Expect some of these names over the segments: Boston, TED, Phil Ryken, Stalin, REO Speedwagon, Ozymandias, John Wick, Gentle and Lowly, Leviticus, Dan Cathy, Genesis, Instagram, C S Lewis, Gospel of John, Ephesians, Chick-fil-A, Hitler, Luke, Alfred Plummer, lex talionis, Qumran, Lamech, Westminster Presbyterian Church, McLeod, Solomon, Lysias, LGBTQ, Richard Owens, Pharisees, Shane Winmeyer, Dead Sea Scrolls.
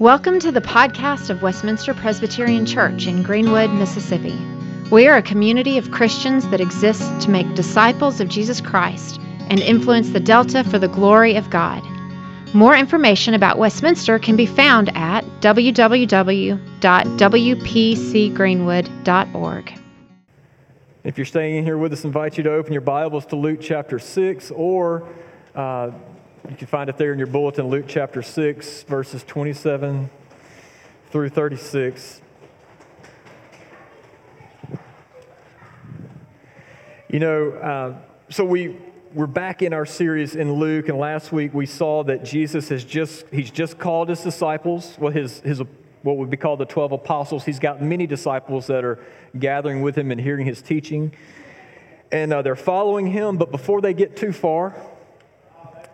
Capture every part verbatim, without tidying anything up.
Welcome to the podcast of Westminster Presbyterian Church in Greenwood, Mississippi. We are a community of Christians that exists to make disciples of Jesus Christ and influence the Delta for the glory of God. More information about Westminster can be found at w w w dot w p c greenwood dot org. If you're staying in here with us, I invite you to open your Bibles to Luke chapter six, or uh, you can find it there in your bulletin, Luke chapter six, verses twenty-seven through thirty-six. You know, uh, so we, we're back in our series in Luke, and last week we saw that Jesus has just, he's just called his disciples, well, his, his what would be called the twelve apostles. He's got many disciples that are gathering with him and hearing his teaching, and uh, they're following him, but before they get too far,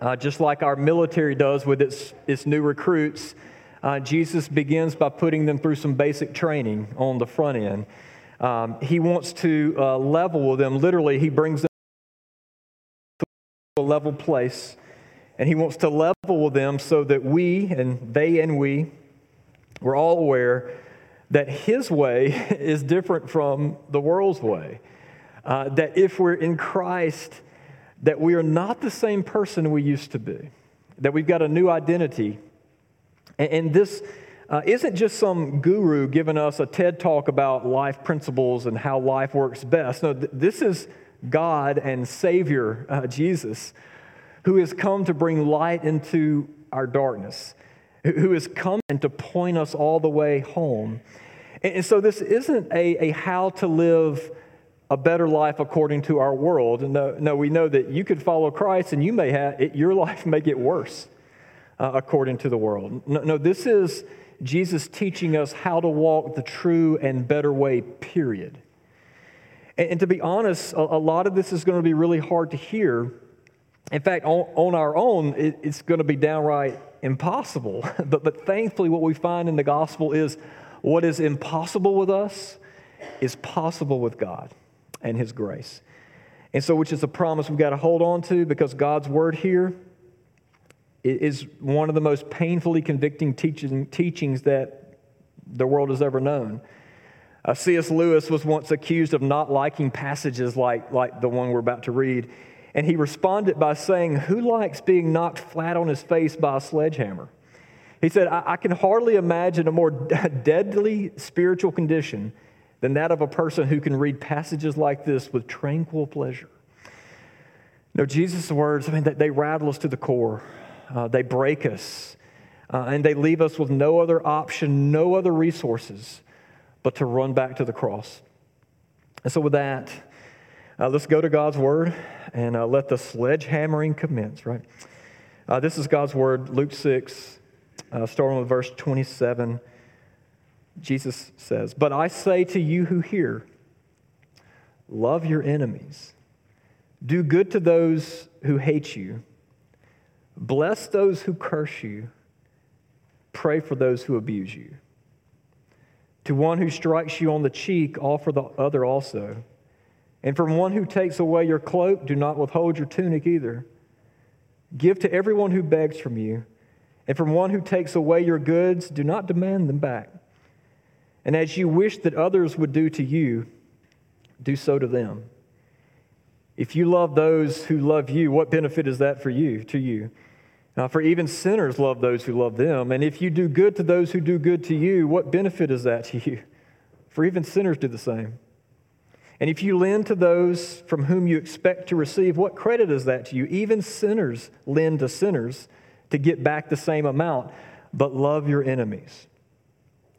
Uh, just like our military does with its its new recruits, uh, Jesus begins by putting them through some basic training on the front end. Um, he wants to uh, level with them. Literally, he brings them to a level place, and he wants to level with them so that we and they and we, we're all aware that his way is different from the world's way. Uh, that if we're in Christ, that we are not the same person we used to be, that we've got a new identity. And, and this uh, isn't just some guru giving us a TED Talk about life principles and how life works best. No, th- this is God and Savior, uh, Jesus, who has come to bring light into our darkness, who has come and to point us all the way home. And, and so this isn't a, a how to live a better life according to our world. And no, no, we know that you could follow Christ and you may have it, your life may get worse uh, according to the world. No, no, this is Jesus teaching us how to walk the true and better way, period. And, and to be honest, a, a lot of this is going to be really hard to hear. In fact, on, on our own, it, it's going to be downright impossible. But, but thankfully, what we find in the gospel is what is impossible with us is possible with God and his grace. And so, which is a promise we've got to hold on to, because God's word here is one of the most painfully convicting teaching, teachings that the world has ever known. Uh, C S Lewis was once accused of not liking passages like, like the one we're about to read, and he responded by saying, "Who likes being knocked flat on his face by a sledgehammer?" He said, I, I can hardly imagine a more deadly spiritual condition than that of a person who can read passages like this with tranquil pleasure. No, Jesus' words, I mean, they, they rattle us to the core. Uh, they break us. Uh, and they leave us with no other option, no other resources, but to run back to the cross. And so with that, uh, let's go to God's word and uh, let the sledgehammering commence, right? Uh, this is God's word, Luke six, uh, starting with verse twenty-seven. Jesus says, "But I say to you who hear, love your enemies. Do good to those who hate you. Bless those who curse you. Pray for those who abuse you. To one who strikes you on the cheek, offer the other also. And from one who takes away your cloak, do not withhold your tunic either. Give to everyone who begs from you. And from one who takes away your goods, do not demand them back. And as you wish that others would do to you, do so to them. If you love those who love you, what benefit is that for you, to you? Now, for even sinners love those who love them. And if you do good to those who do good to you, what benefit is that to you? For even sinners do the same. And if you lend to those from whom you expect to receive, what credit is that to you? Even sinners lend to sinners to get back the same amount, but love your enemies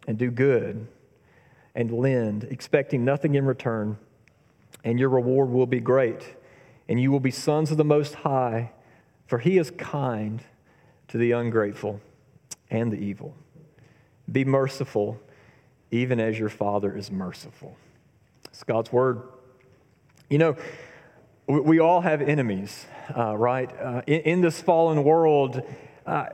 and do good and lend, expecting nothing in return, and your reward will be great, and you will be sons of the Most High, for he is kind to the ungrateful and the evil. Be merciful, even as your Father is merciful." It's God's word. You know, we, we all have enemies, uh, right? Uh, in, in this fallen world, Uh,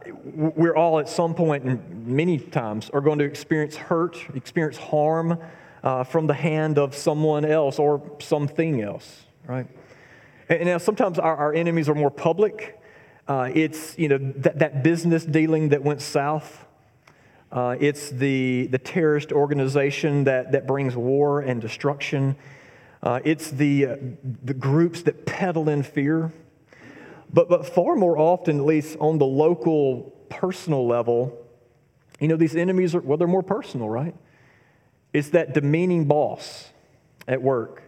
we're all at some point, and many times, are going to experience hurt, experience harm uh, from the hand of someone else or something else, right? And, and now sometimes our, our enemies are more public. Uh, it's, you know, th- that business dealing that went south, Uh, it's the, the terrorist organization that, that brings war and destruction. Uh, it's the, uh, the groups that peddle in fear. But, but far more often, at least on the local personal level, you know, these enemies are, well, they're more personal, right? It's that demeaning boss at work.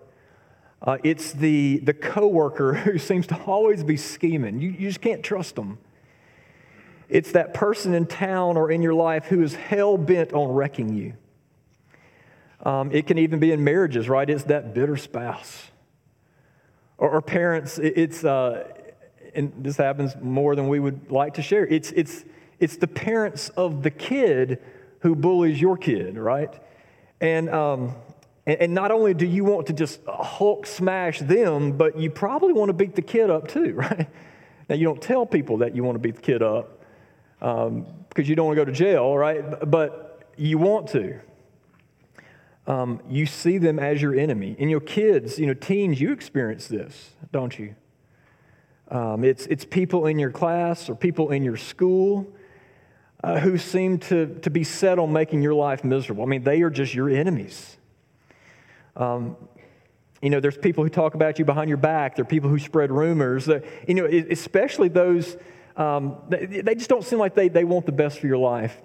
Uh, it's the, the coworker who seems to always be scheming. You, you just can't trust them. It's that person in town or in your life who is hell-bent on wrecking you. Um, it can even be in marriages, right? It's that bitter spouse. Or, or parents, it, it's, uh, and this happens more than we would like to share, it's, it's, it's the parents of the kid who bullies your kid, right? And, um, and, and not only do you want to just Hulk smash them, but you probably want to beat the kid up too, right? Now, you don't tell people that you want to beat the kid up because um, you don't want to go to jail, right? But you want to. Um, you see them as your enemy. And your kids, you know, teens, you experience this, don't you? Um, it's it's people in your class or people in your school uh, who seem to, to be set on making your life miserable. I mean, they are just your enemies. Um, you know, there's people who talk about you behind your back. There are people who spread rumors. Uh, you know, especially those, um, they, they just don't seem like they, they want the best for your life.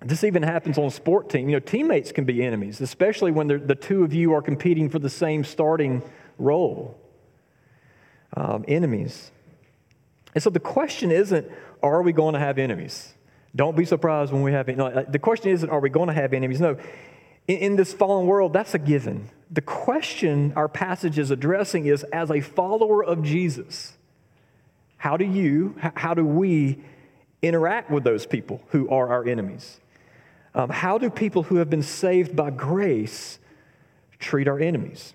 This even happens on a sport team. You know, teammates can be enemies, especially when the two of you are competing for the same starting role. Um, enemies. And so the question isn't, are we going to have enemies? Don't be surprised when we have enemies. The question isn't, are we going to have enemies? No. In, in this fallen world, that's a given. The question our passage is addressing is, as a follower of Jesus, how do you, how do we interact with those people who are our enemies? Um, how do people who have been saved by grace treat our enemies?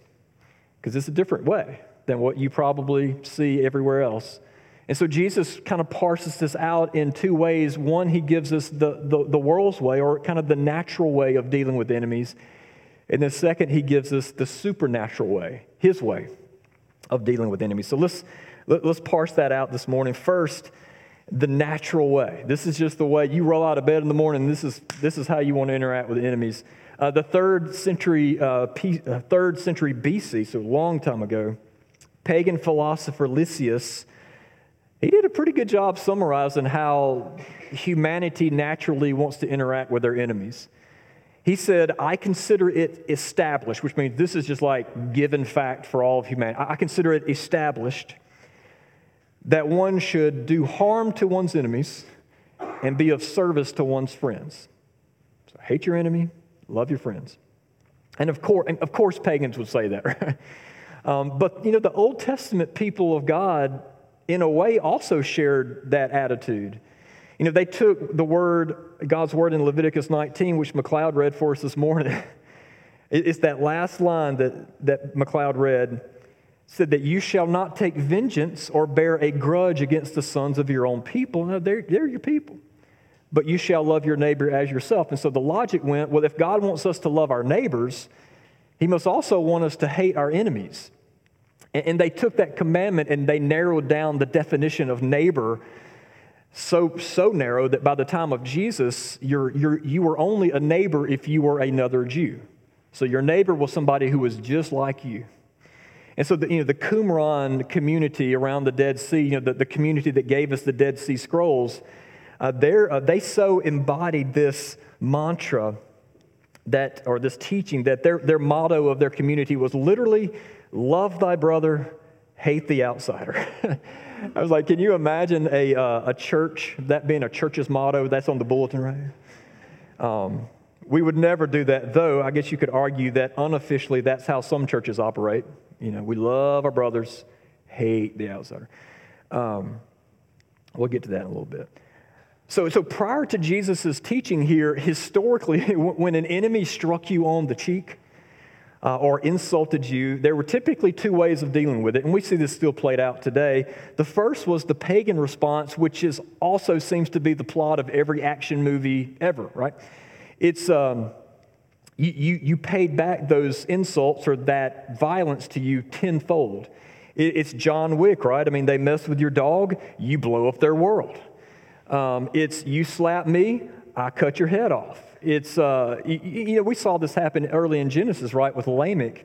Because it's a different way than what you probably see everywhere else. And so Jesus kind of parses this out in two ways. One, he gives us the, the, the world's way, or kind of the natural way of dealing with enemies. And then second, he gives us the supernatural way, his way of dealing with enemies. So let's, let, let's parse that out this morning. First, the natural way. This is just the way you roll out of bed in the morning. This is this is how you want to interact with enemies. Uh, the third century, uh, P, uh, third century B C, so a long time ago, pagan philosopher Lysias, he did a pretty good job summarizing how humanity naturally wants to interact with their enemies. He said, I consider it established, which means this is just like given fact for all of humanity. I consider it established that one should do harm to one's enemies and be of service to one's friends. So hate your enemy, love your friends. And of course, and of course pagans would say that, right? Um, but, you know, the Old Testament people of God, in a way, also shared that attitude. You know, they took the word, God's word in Leviticus nineteen, which McLeod read for us this morning. It's that last line that, that McLeod read, said that you shall not take vengeance or bear a grudge against the sons of your own people. No, they're, they're your people. But you shall love your neighbor as yourself. And so the logic went, well, if God wants us to love our neighbors, he must also want us to hate our enemies. And they took that commandment and they narrowed down the definition of neighbor so so narrow that by the time of Jesus, you're, you're, you were only a neighbor if you were another Jew. So your neighbor was somebody who was just like you. And so the, you know, the Qumran community around the Dead Sea, you know, the, the community that gave us the Dead Sea Scrolls, uh, uh, they so embodied this mantra that, or this teaching, that their, their motto of their community was literally, love thy brother, hate the outsider. I was like, can you imagine a uh, a church, that being a church's motto? That's on the bulletin right here. Um, we would never do that, though I guess you could argue that unofficially that's how some churches operate. You know, we love our brothers, hate the outsider. Um, we'll get to that in a little bit. So, so prior to Jesus' teaching here, historically, when an enemy struck you on the cheek uh, or insulted you, there were typically two ways of dealing with it, and we see this still played out today. The first was the pagan response, which is also seems to be the plot of every action movie ever, right? It's um, you, you, you paid back those insults or that violence to you tenfold. It, it's John Wick, right? I mean, they mess with your dog, you blow up their world. Um, it's you slap me, I cut your head off. It's, uh, you, you know, we saw this happen early in Genesis, right, with Lamech.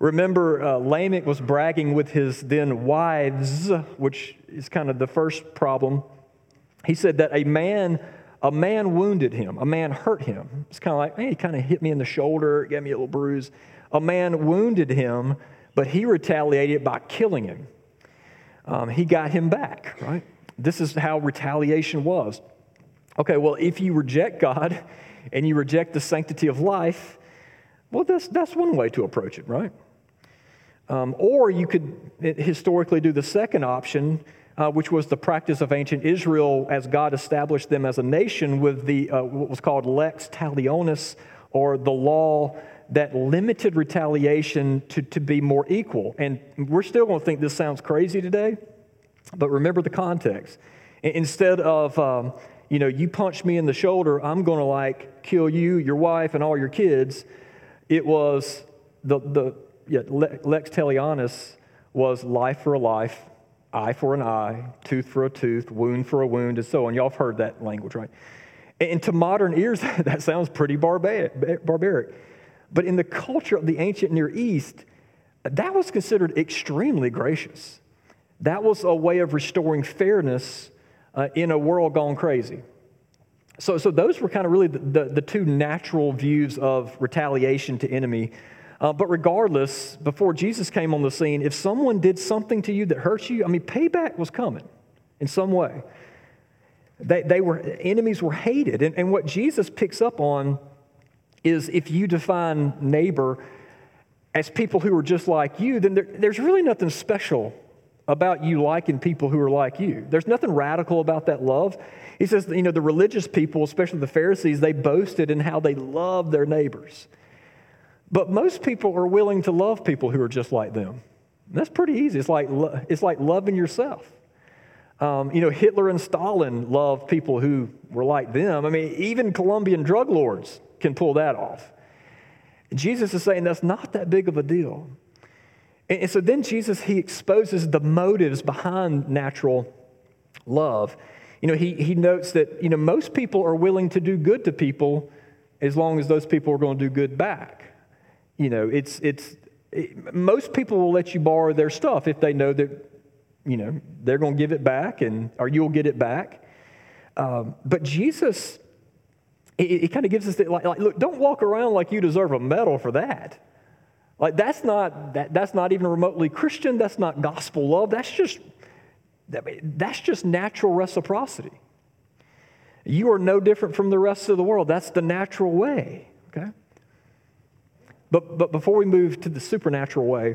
Remember, uh, Lamech was bragging with his then wives, which is kind of the first problem. He said that a man, a man wounded him, a man hurt him. It's kind of like, hey, he kind of hit me in the shoulder, gave me a little bruise. A man wounded him, but he retaliated by killing him. Um, he got him back, right? This is how retaliation was. Okay, well, if you reject God and you reject the sanctity of life, well, that's that's one way to approach it, right? Um, or you could historically do the second option, uh, which was the practice of ancient Israel as God established them as a nation with the uh, what was called lex talionis, or the law that limited retaliation to, to be more equal. And we're still going to think this sounds crazy today, but remember the context. Instead of... Um, you know, you punch me in the shoulder, I'm going to like kill you, your wife, and all your kids. It was the, the yeah, lex talionis was life for a life, eye for an eye, tooth for a tooth, wound for a wound, and so on. Y'all have heard that language, right? And to modern ears, that sounds pretty barbaric, barbaric. But in the culture of the ancient Near East, that was considered extremely gracious. That was a way of restoring fairness Uh, in a world gone crazy. So so those were kind of really the, the, the two natural views of retaliation to enemy. Uh, but regardless, before Jesus came on the scene, if someone did something to you that hurt you, I mean, payback was coming in some way. They they were enemies were hated. And, and what Jesus picks up on is if you define neighbor as people who are just like you, then there, there's really nothing special about you liking people who are like you. There's nothing radical about that love. He says, you know, the religious people, especially the Pharisees, they boasted in how they loved their neighbors. But most people are willing to love people who are just like them. And that's pretty easy. It's like it's like loving yourself. Um, you know, Hitler and Stalin loved people who were like them. I mean, even Colombian drug lords can pull that off. Jesus is saying that's not that big of a deal. And so then Jesus, he exposes the motives behind natural love. You know, he he notes that, you know, most people are willing to do good to people as long as those people are going to do good back. You know, it's, it's it, most people will let you borrow their stuff if they know that, you know, they're going to give it back and or you'll get it back. Um, but Jesus, he, he kind of gives us, the, like, like, look, don't walk around like you deserve a medal for that. Like that's not that, that's not even remotely Christian. That's not gospel love. That's just that's just natural reciprocity. You are no different from the rest of the world. That's the natural way. Okay. But but before we move to the supernatural way,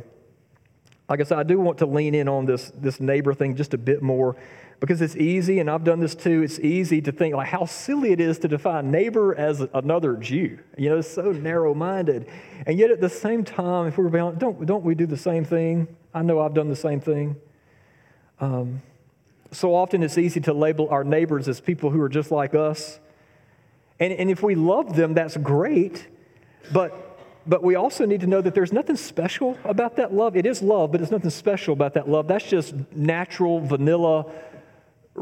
like I said, I do want to lean in on this this neighbor thing just a bit more, because it's easy, and I've done this too. It's easy to think like how silly it is to define neighbor as another Jew. You know, it's so narrow-minded. And yet at the same time, if we were beyond, don't don't we do the same thing? I know I've done the same thing. Um, so often it's easy to label our neighbors as people who are just like us. And and if we love them, that's great. But but we also need to know that there's nothing special about that love. It is love, but it's nothing special about that love. That's just natural, vanilla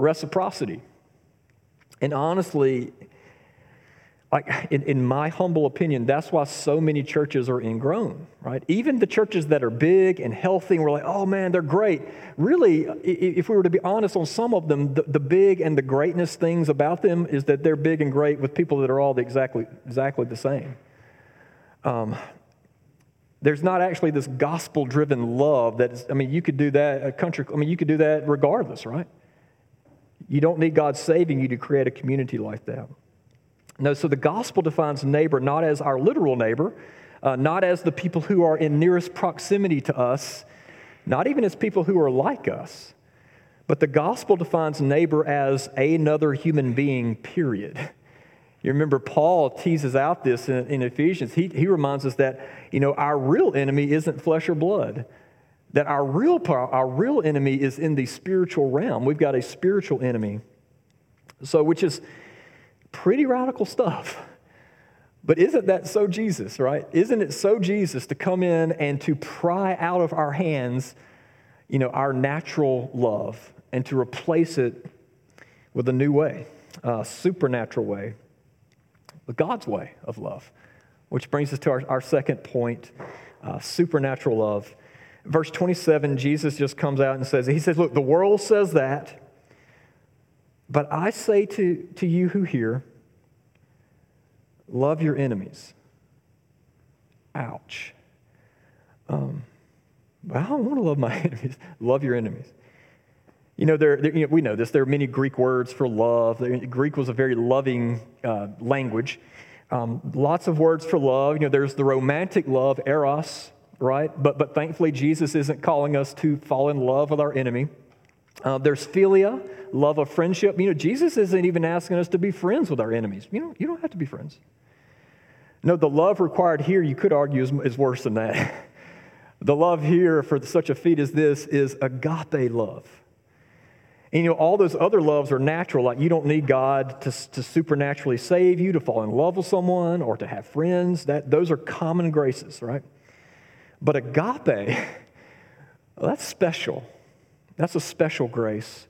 reciprocity. And honestly, like in, in my humble opinion, that's why so many churches are ingrown, right? Even the churches that are big and healthy, and we're like, oh man, they're great. Really, if we were to be honest on some of them, the, the big and the greatness things about them is that they're big and great with people that are all exactly, exactly the same. Um, There's not actually this gospel-driven love that is, I mean, you could do that, a country, I mean, you could do that regardless, right? You don't need God saving you to create a community like that. No, so the gospel defines neighbor not as our literal neighbor, uh, not as the people who are in nearest proximity to us, not even as people who are like us, but the gospel defines neighbor as another human being, period. You remember Paul teases out this in, in Ephesians. He he reminds us that, you know, our real enemy isn't flesh or blood. That our real our real enemy is in the spiritual realm. We've got a spiritual enemy. So, which is pretty radical stuff. But isn't that so Jesus, right? Isn't it so Jesus to come in and to pry out of our hands, you know, our natural love and to replace it with a new way, a supernatural way. but God's way of love. Which brings us to our, our second point, uh, supernatural love. Verse twenty-seven, Jesus just comes out and says, he says, look, the world says that, but I say to, to you who hear, love your enemies. Ouch. Um, well, I don't want to love my enemies. Love your enemies. You know, there, there, you know, we know this. There are many Greek words for love. Greek was a very loving uh, language. Um, lots of words for love. You know, there's the romantic love, eros, right? But but thankfully, Jesus isn't calling us to fall in love with our enemy. Uh, there's philia, love of friendship. You know, Jesus isn't even asking us to be friends with our enemies. You know, you don't have to be friends. No, the love required here, you could argue, is, is worse than that. The love here for such a feat as this is agape love. And, you know, all those other loves are natural. Like, you don't need God to, to supernaturally save you, to fall in love with someone, or to have friends. That those are common graces, right? But agape, well, that's special. That's a special grace.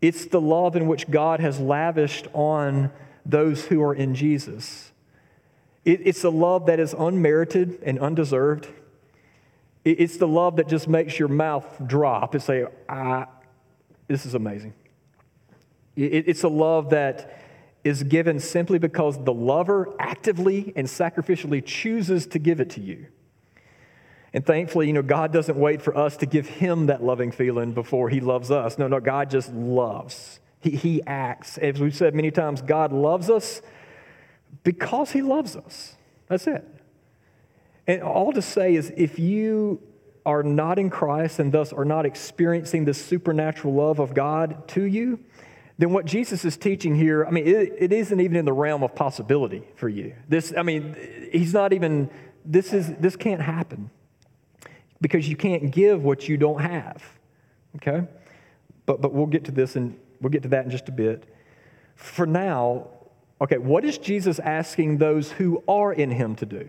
It's the love in which God has lavished on those who are in Jesus. It, it's a love that is unmerited and undeserved. It, it's the love that just makes your mouth drop and say, "I." This is amazing. It's a love that is given simply because the lover actively and sacrificially chooses to give it to you. And thankfully, you know, God doesn't wait for us to give him that loving feeling before he loves us. No, no, God just loves. He, he acts. As we've said many times, God loves us because he loves us. That's it. And all to say is if you are not in Christ and thus are not experiencing the supernatural love of God to you, then what Jesus is teaching here, I mean, it, it isn't even in the realm of possibility for you. This, I mean, he's not even, this is, this can't happen because you can't give what you don't have, okay? But but we'll get to this and we'll get to that in just a bit. For now, okay, what is Jesus asking those who are in him to do?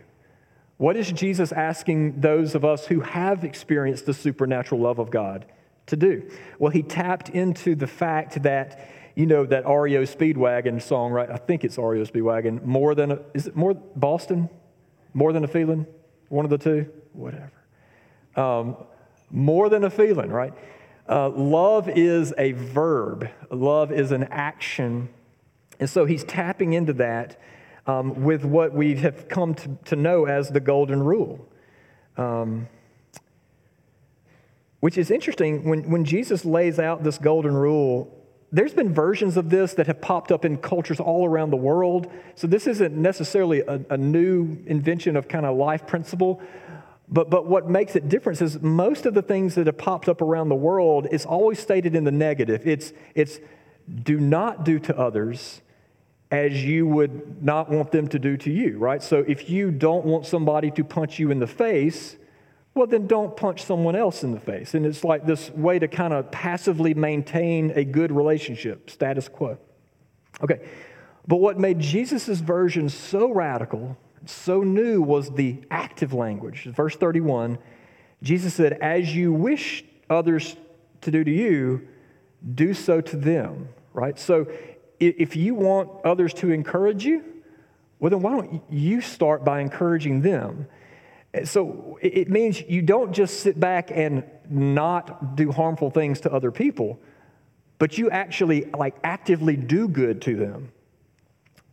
What is Jesus asking those of us who have experienced the supernatural love of God to do? Well, he tapped into the fact that, you know, that R E O Speedwagon song, right? I think it's R E O Speedwagon. More than, a, is it more, Boston? More than a feeling? One of the two? Whatever. Um, more than a feeling, right? Uh, love is a verb. Love is an action. And so he's tapping into that. Um, with what we have come to, to know as the golden rule. Um, which is interesting, when, when Jesus lays out this golden rule, there's been versions of this that have popped up in cultures all around the world. So this isn't necessarily a, a new invention of kind of life principle, but, but what makes it different is most of the things that have popped up around the world, it's always stated in the negative. It's, it's do not do to others as you would not want them to do to you, right? So if you don't want somebody to punch you in the face, well, then don't punch someone else in the face. And it's like this way to kind of passively maintain a good relationship, status quo. Okay, but what made Jesus' version so radical, so new, was the active language. Verse thirty-one, Jesus said, as you wish others to do to you, do so to them, right? So if you want others to encourage you, well, then why don't you start by encouraging them? So it means you don't just sit back and not do harmful things to other people, but you actually like actively do good to them.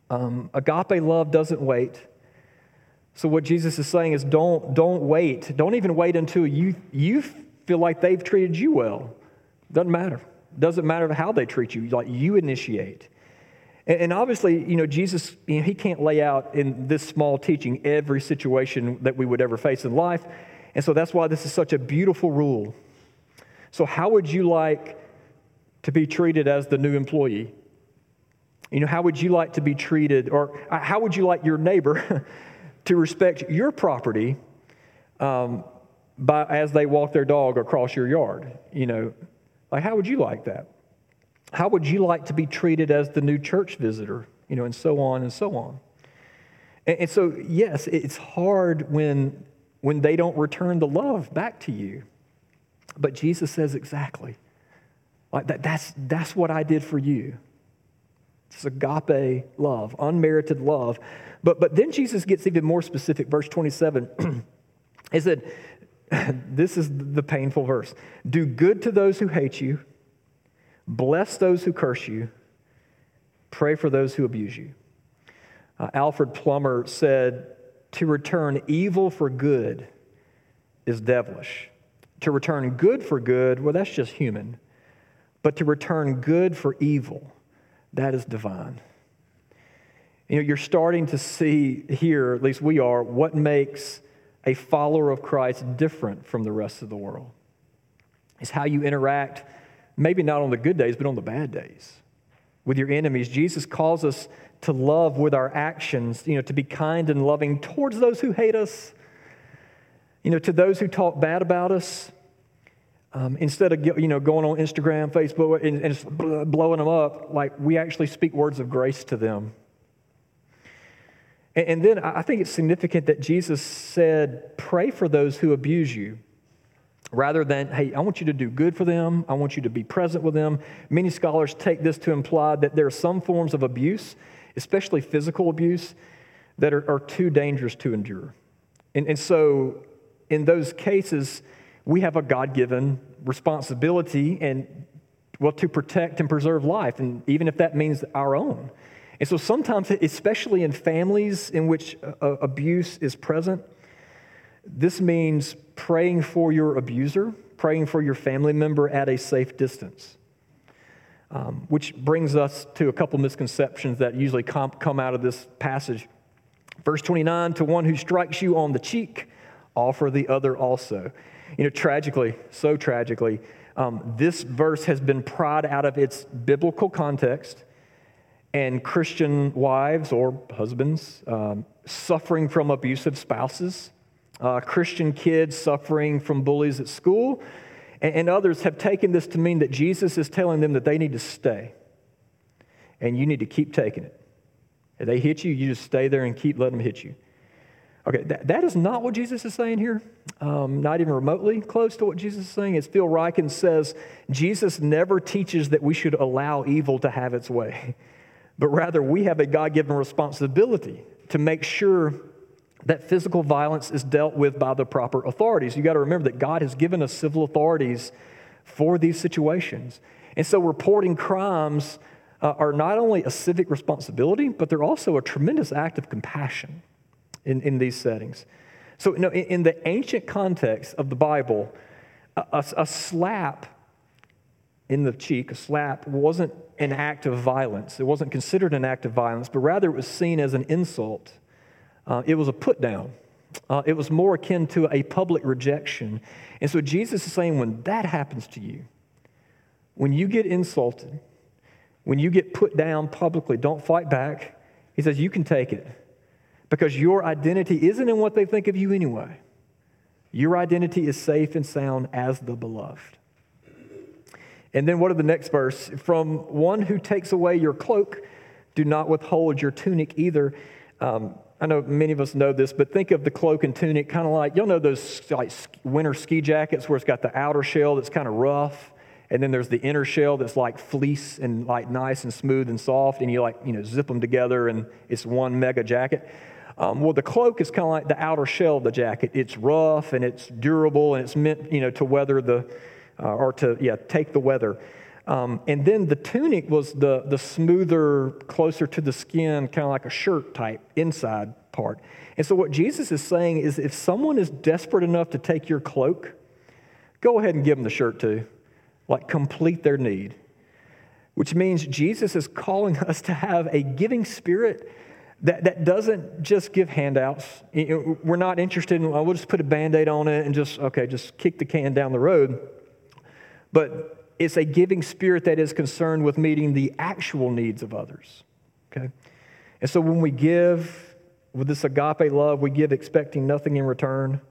Um, agape love doesn't wait. So what Jesus is saying is don't don't wait. Don't even wait until you you feel like they've treated you well. Doesn't matter. Doesn't matter how they treat you. Like you initiate. And obviously, you know, Jesus, you know, he can't lay out in this small teaching every situation that we would ever face in life. And so that's why this is such a beautiful rule. So how would you like to be treated as the new employee? You know, how would you like to be treated, or how would you like your neighbor to respect your property um, by as they walk their dog across your yard? You know, like, how would you like that? How would you like to be treated as the new church visitor? You know, and so on and so on. And, and so, yes, it's hard when, when they don't return the love back to you. But Jesus says exactly, like, that, that's, that's what I did for you. It's agape love, unmerited love. But but then Jesus gets even more specific. Verse twenty-seven, he said, this is the painful verse. Do good to those who hate you. Bless those who curse you. Pray for those who abuse you. Uh, Alfred Plummer said, to return evil for good is devilish. To return good for good, well, that's just human. But to return good for evil, that is divine. You know, you're starting to see here, at least we are, what makes a follower of Christ different from the rest of the world. It's how you interact, maybe not on the good days, but on the bad days, with your enemies. Jesus calls us to love with our actions, you know, to be kind and loving towards those who hate us, you know, to those who talk bad about us. Um, instead of, you know, going on Instagram, Facebook, and, and just blowing them up, like, we actually speak words of grace to them. And, and then I think it's significant that Jesus said, pray for those who abuse you, rather than, hey, I want you to do good for them. I want you to be present with them. Many scholars take this to imply that there are some forms of abuse, especially physical abuse, that are, are too dangerous to endure. And, and so in those cases, we have a God-given responsibility and, well, to protect and preserve life, and even if that means our own. And so sometimes, especially in families in which uh, abuse is present, this means praying for your abuser, praying for your family member at a safe distance, um, which brings us to a couple misconceptions that usually comp- come out of this passage. Verse twenty-nine, to one who strikes you on the cheek, offer the other also. You know, tragically, so tragically, um, this verse has been pried out of its biblical context, and Christian wives or husbands um, suffering from abusive spouses, Uh, Christian kids suffering from bullies at school, and, and others have taken this to mean that Jesus is telling them that they need to stay, and you need to keep taking it. If they hit you, you just stay there and keep letting them hit you. Okay, that, that is not what Jesus is saying here, um, not even remotely close to what Jesus is saying. As Phil Ryken says, Jesus never teaches that we should allow evil to have its way, but rather we have a God-given responsibility to make sure that physical violence is dealt with by the proper authorities. You got to remember that God has given us civil authorities for these situations. And so reporting crimes uh, are not only a civic responsibility, but they're also a tremendous act of compassion in, in these settings. So you know, in, in the ancient context of the Bible, a, a slap in the cheek, a slap, wasn't an act of violence. It wasn't considered an act of violence, but rather it was seen as an insult. Uh, it was a put-down. Uh, it was more akin to a public rejection. And so Jesus is saying when that happens to you, when you get insulted, when you get put down publicly, don't fight back. He says you can take it because your identity isn't in what they think of you anyway. Your identity is safe and sound as the beloved. And then what are the next verse? From one who takes away your cloak, do not withhold your tunic either. Um, I know many of us know this, but think of the cloak and tunic kind of like, you'll know those like winter ski jackets where it's got the outer shell that's kind of rough, and then there's the inner shell that's like fleece and like nice and smooth and soft, and you like, you know, zip them together and it's one mega jacket. Um, well, the cloak is kind of like the outer shell of the jacket. It's rough and it's durable and it's meant, you know, to weather the, uh, or to, yeah, take the weather. Um, and then the tunic was the, the smoother, closer to the skin, kind of like a shirt type inside part. And so what Jesus is saying is if someone is desperate enough to take your cloak, go ahead and give them the shirt too. Like complete their need. Which means Jesus is calling us to have a giving spirit that, that doesn't just give handouts. We're not interested in, we'll just put a Band-Aid on it and just, okay, just kick the can down the road. But it's a giving spirit that is concerned with meeting the actual needs of others, okay? And so when we give with this agape love, we give expecting nothing in return.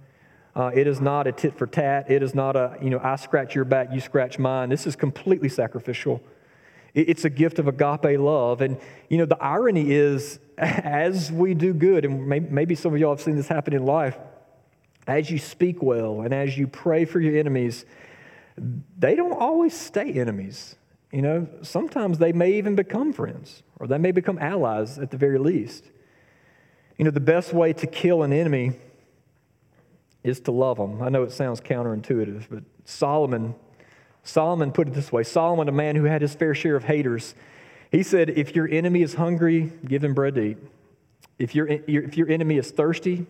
Uh, it is not a tit for tat. It is not a, you know, I scratch your back, you scratch mine. This is completely sacrificial. It's a gift of agape love. And, you know, the irony is as we do good, and maybe some of y'all have seen this happen in life, as you speak well and as you pray for your enemies, they don't always stay enemies. you know, sometimes they may even become friends, or they may become allies at the very least. You know, the best way to kill an enemy is to love them. I know it sounds counterintuitive, but Solomon, Solomon put it this way. Solomon, a man who had his fair share of haters, he said, if your enemy is hungry, give him bread to eat. If your, if your enemy is thirsty,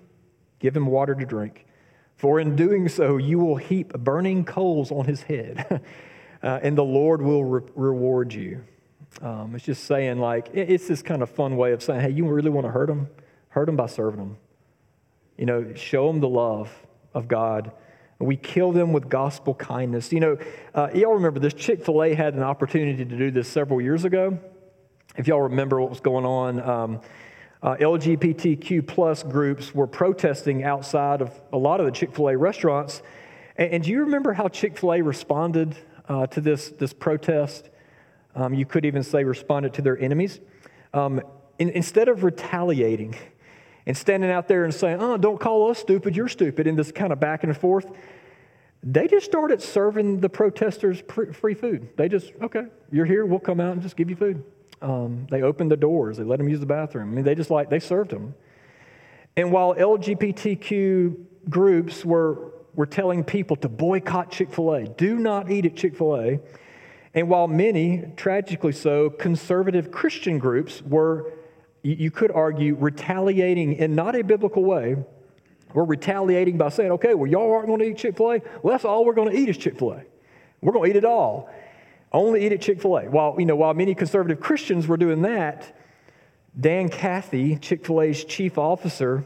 give him water to drink. For in doing so, you will heap burning coals on his head, uh, and the Lord will re- reward you. Um, it's just saying, like, it's this kind of fun way of saying, hey, you really want to hurt him? Hurt them by serving them. You know, show them the love of God. We kill them with gospel kindness. You know, uh, y'all remember this. Chick-fil-A had an opportunity to do this several years ago. If y'all remember what was going on, um, uh, L G B T Q plus groups were protesting outside of a lot of the Chick-fil-A restaurants. And, and do you remember how Chick-fil-A responded uh, to this, this protest? Um, you could even say responded to their enemies. Um, in, instead of retaliating and standing out there and saying, oh, don't call us stupid, you're stupid, in this kind of back and forth, they just started serving the protesters free food. They just, okay, you're here, we'll come out and just give you food. Um, they opened the doors, they let them use the bathroom. I mean, they just like, they served them. And while L G B T Q groups were, were telling people to boycott Chick-fil-A, do not eat at Chick-fil-A, and while many, tragically so, conservative Christian groups were, you could argue, retaliating in not a biblical way. We're retaliating by saying, okay, well, y'all aren't going to eat Chick-fil-A. Well, that's all we're going to eat is Chick-fil-A. We're going to eat it all. Only eat at Chick-fil-A. While, you know, while many conservative Christians were doing that, Dan Cathy, Chick-fil-A's chief officer,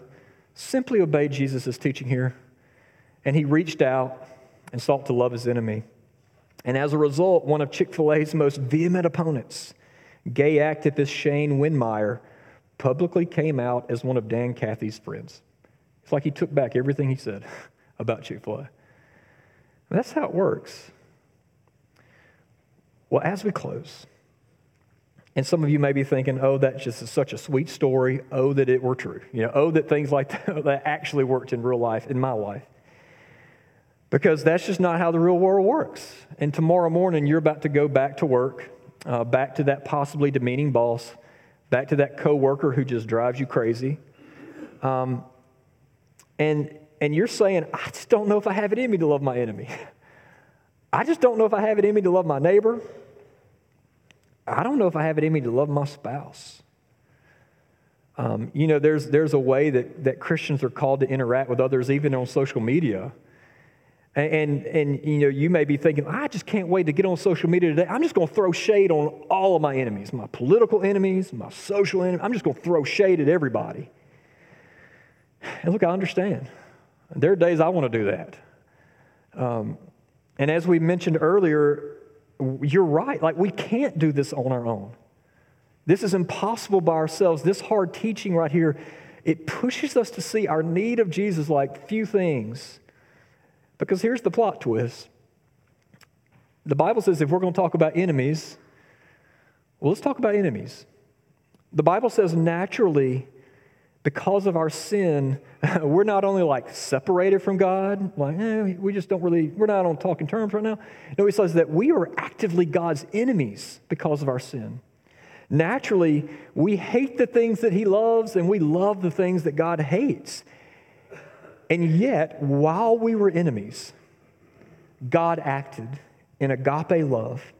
simply obeyed Jesus' teaching here. And he reached out and sought to love his enemy. And as a result, one of Chick-fil-A's most vehement opponents, gay activist Shane Winmeyer, publicly came out as one of Dan Cathy's friends. It's like he took back everything he said about Chick-fil-A. That's how it works. Well, as we close, and some of you may be thinking, oh, that's just such a sweet story. Oh, that it were true. You know, oh, that things like that, that actually worked in real life, in my life. Because that's just not how the real world works. And tomorrow morning, you're about to go back to work, uh, back to that possibly demeaning boss, back to that coworker who just drives you crazy. Um, and and you're saying, I just don't know if I have it in me to love my enemy. I just don't know if I have it in me to love my neighbor. I don't know if I have it in me to love my spouse. Um, you know, there's there's a way that, that Christians are called to interact with others, even on social media. And, and, and you know, you may be thinking, I just can't wait to get on social media today. I'm just going to throw shade on all of my enemies, my political enemies, my social enemies. I'm just going to throw shade at everybody. And look, I understand. There are days I want to do that. Um, and as we mentioned earlier, you're right. Like, we can't do this on our own. This is impossible by ourselves. This hard teaching right here, it pushes us to see our need of Jesus like few things. Because here's the plot twist. The Bible says if we're going to talk about enemies, well, let's talk about enemies. The Bible says naturally, because of our sin, we're not only like separated from God, like, eh, we just don't really, we're not on talking terms right now. No, he says that we are actively God's enemies because of our sin. Naturally, we hate the things that he loves and we love the things that God hates. And yet, while we were enemies, God acted in agape love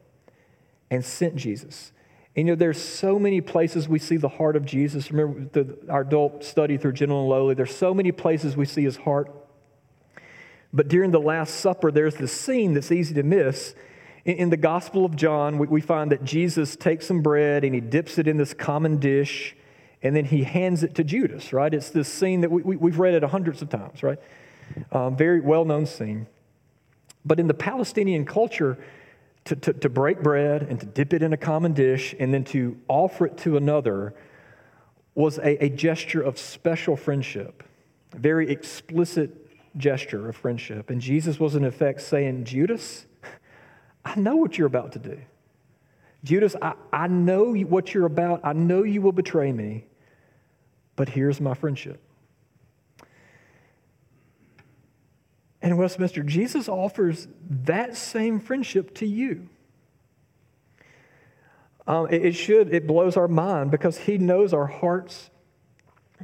and sent Jesus. And you know, there's so many places we see the heart of Jesus. Remember the, our adult study through Gentle and Lowly, there's so many places we see his heart. But during the Last Supper, there's this scene that's easy to miss. In, in the Gospel of John, we, we find that Jesus takes some bread and he dips it in this common dish. And then he hands it to Judas, right? It's this scene that we, we, we've read it hundreds of times, right? Um, very well-known scene. But in the Palestinian culture, to, to, to break bread and to dip it in a common dish and then to offer it to another was a, a gesture of special friendship, a very explicit gesture of friendship. And Jesus was, in effect, saying, Judas, I know what you're about to do. Judas, I, I know what you're about. I know you will betray me. But here's my friendship. And in Westminster, Jesus offers that same friendship to you. Um, it, it should, it blows our mind because he knows our hearts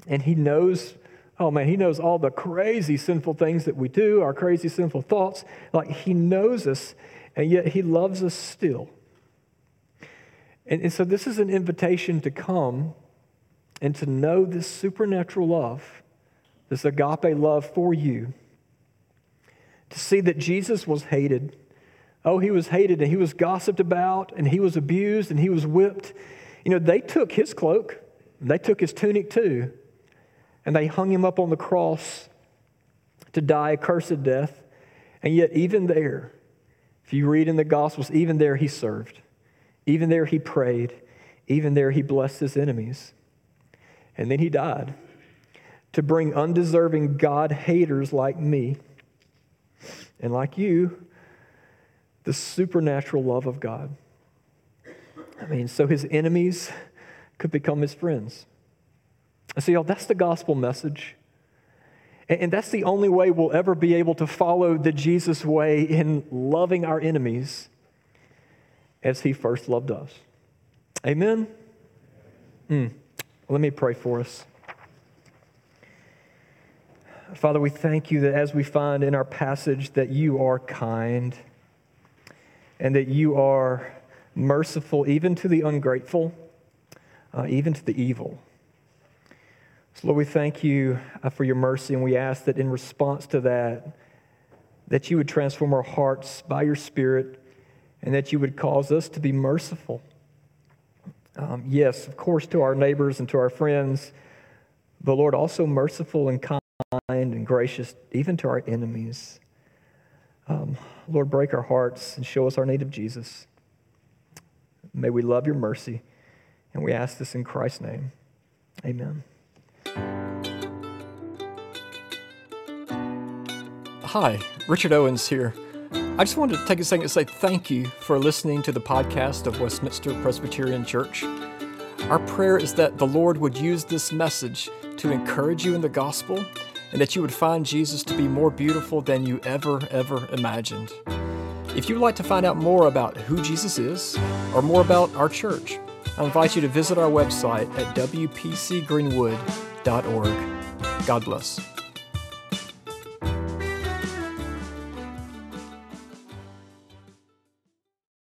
and he knows, oh man, he knows all the crazy sinful things that we do, our crazy sinful thoughts. Like he knows us and yet he loves us still. And, and so this is an invitation to come and to know this supernatural love, this agape love for you, to see that Jesus was hated. Oh, he was hated and he was gossiped about and he was abused and he was whipped. You know, they took his cloak. They took his tunic too. And they hung him up on the cross to die a cursed death. And yet even there, if you read in the Gospels, even there he served. Even there he prayed. Even there he blessed his enemies. And then he died to bring undeserving God-haters like me and like you the supernatural love of God. I mean, so his enemies could become his friends. And so, y'all, that's the gospel message. And, and that's the only way we'll ever be able to follow the Jesus way in loving our enemies as he first loved us. Amen? Mm. Let me pray for us. Father, we thank you that as we find in our passage that you are kind and that you are merciful even to the ungrateful, uh, even to the evil. So Lord, we thank you uh, for your mercy, and we ask that in response to that, that you would transform our hearts by your Spirit and that you would cause us to be merciful. Um, yes, of course, to our neighbors and to our friends, but Lord, also merciful and kind and gracious, even to our enemies. Um, Lord, break our hearts and show us our need of Jesus. May we love your mercy, and we ask this in Christ's name. Amen. Hi, Richard Owens here. I just wanted to take a second to say thank you for listening to the podcast of Westminster Presbyterian Church. Our prayer is that the Lord would use this message to encourage you in the gospel and that you would find Jesus to be more beautiful than you ever, ever imagined. If you'd like to find out more about who Jesus is or more about our church, I invite you to visit our website at w p c greenwood dot org. God bless.